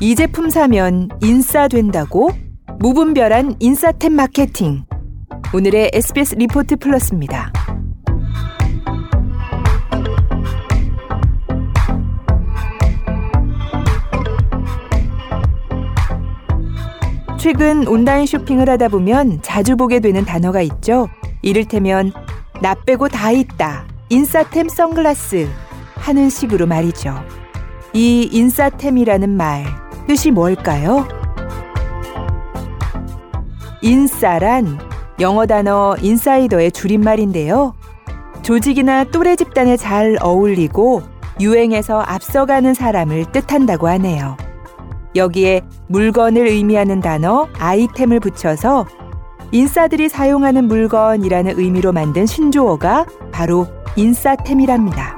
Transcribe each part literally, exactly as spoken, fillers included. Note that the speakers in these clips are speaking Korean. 이 제품 사면 인싸된다고? 무분별한 인싸템 마케팅. 오늘의 에스비에스 리포트 플러스입니다. 최근 온라인 쇼핑을 하다 보면 자주 보게 되는 단어가 있죠. 이를테면 나 빼고 다 있다, 인싸템 선글라스 하는 식으로 말이죠. 이 인싸템이라는 말, 뜻이 뭘까요? 인싸란 영어 단어 인사이더의 줄임말인데요. 조직이나 또래 집단에 잘 어울리고 유행에서 앞서가는 사람을 뜻한다고 하네요. 여기에 물건을 의미하는 단어 아이템을 붙여서 인싸들이 사용하는 물건이라는 의미로 만든 신조어가 바로 인싸템이랍니다.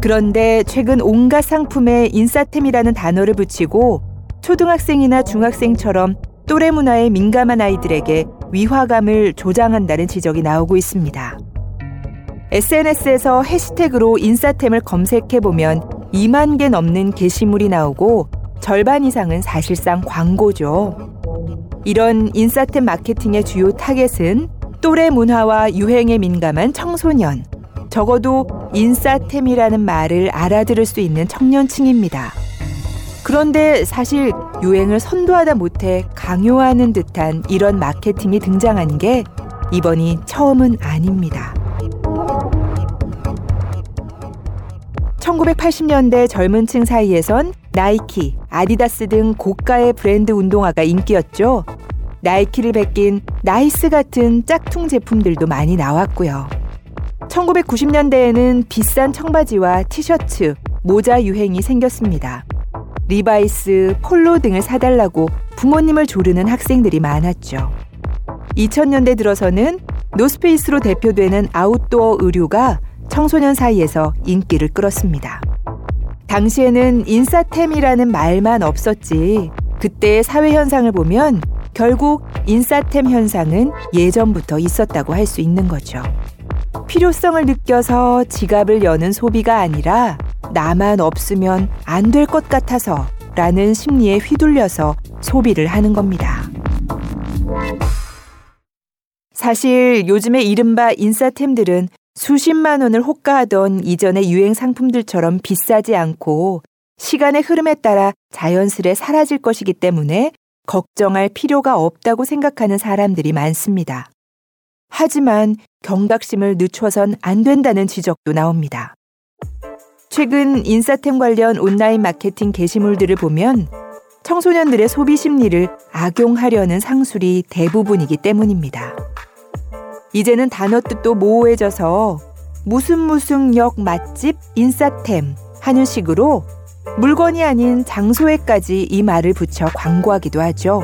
그런데 최근 온갖 상품에 인싸템이라는 단어를 붙이고 초등학생이나 중학생처럼 또래 문화에 민감한 아이들에게 위화감을 조장한다는 지적이 나오고 있습니다. 에스엔에스에서 해시태그로 인싸템을 검색해보면 이만 개 넘는 게시물이 나오고 절반 이상은 사실상 광고죠. 이런 인싸템 마케팅의 주요 타겟은 또래 문화와 유행에 민감한 청소년, 적어도 인싸템이라는 말을 알아들을 수 있는 청년층입니다. 그런데 사실 유행을 선도하다 못해 강요하는 듯한 이런 마케팅이 등장한 게 이번이 처음은 아닙니다. 천구백팔십 년대 젊은 층 사이에선 나이키, 아디다스 등 고가의 브랜드 운동화가 인기였죠. 나이키를 베낀 나이스 같은 짝퉁 제품들도 많이 나왔고요. 천구백구십 년대에는 비싼 청바지와 티셔츠, 모자 유행이 생겼습니다. 리바이스, 폴로 등을 사달라고 부모님을 조르는 학생들이 많았죠. 이천 년대 들어서는 노스페이스로 대표되는 아웃도어 의류가 청소년 사이에서 인기를 끌었습니다. 당시에는 인싸템이라는 말만 없었지 그때의 사회 현상을 보면 결국 인싸템 현상은 예전부터 있었다고 할 수 있는 거죠. 필요성을 느껴서 지갑을 여는 소비가 아니라 나만 없으면 안 될 것 같아서 라는 심리에 휘둘려서 소비를 하는 겁니다. 사실 요즘의 이른바 인싸템들은 수십만 원을 호가하던 이전의 유행 상품들처럼 비싸지 않고 시간의 흐름에 따라 자연스레 사라질 것이기 때문에 걱정할 필요가 없다고 생각하는 사람들이 많습니다. 하지만 경각심을 늦춰선 안 된다는 지적도 나옵니다. 최근 인싸템 관련 온라인 마케팅 게시물들을 보면 청소년들의 소비 심리를 악용하려는 상술이 대부분이기 때문입니다. 이제는 단어 뜻도 모호해져서 무슨 무슨 역 맛집 인싸템 하는 식으로 물건이 아닌 장소에까지 이 말을 붙여 광고하기도 하죠.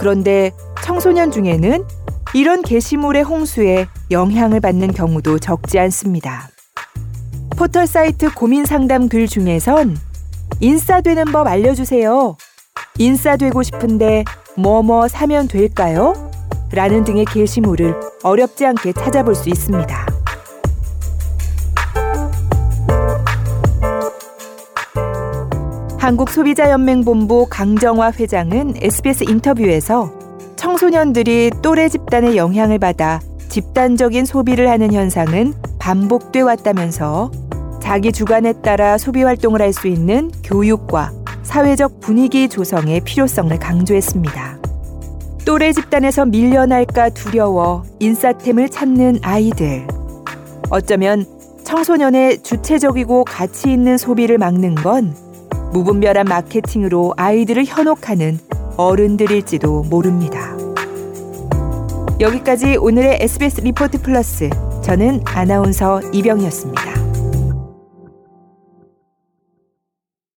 그런데 청소년 중에는 이런 게시물의 홍수에 영향을 받는 경우도 적지 않습니다. 포털 사이트 고민 상담 글 중에선 인싸되는 법 알려주세요. 인싸되고 싶은데 뭐뭐 사면 될까요? 라는 등의 게시물을 어렵지 않게 찾아볼 수 있습니다. 한국소비자연맹본부 강정화 회장은 에스비에스 인터뷰에서 청소년들이 또래 집단의 영향을 받아 집단적인 소비를 하는 현상은 반복돼 왔다면서 자기 주관에 따라 소비 활동을 할 수 있는 교육과 사회적 분위기 조성의 필요성을 강조했습니다. 또래 집단에서 밀려날까 두려워 인싸템을 찾는 아이들. 어쩌면 청소년의 주체적이고 가치 있는 소비를 막는 건 무분별한 마케팅으로 아이들을 현혹하는 어른들일지도 모릅니다. 여기까지 오늘의 에스비에스 리포트 플러스. 저는 아나운서 이병희였습니다.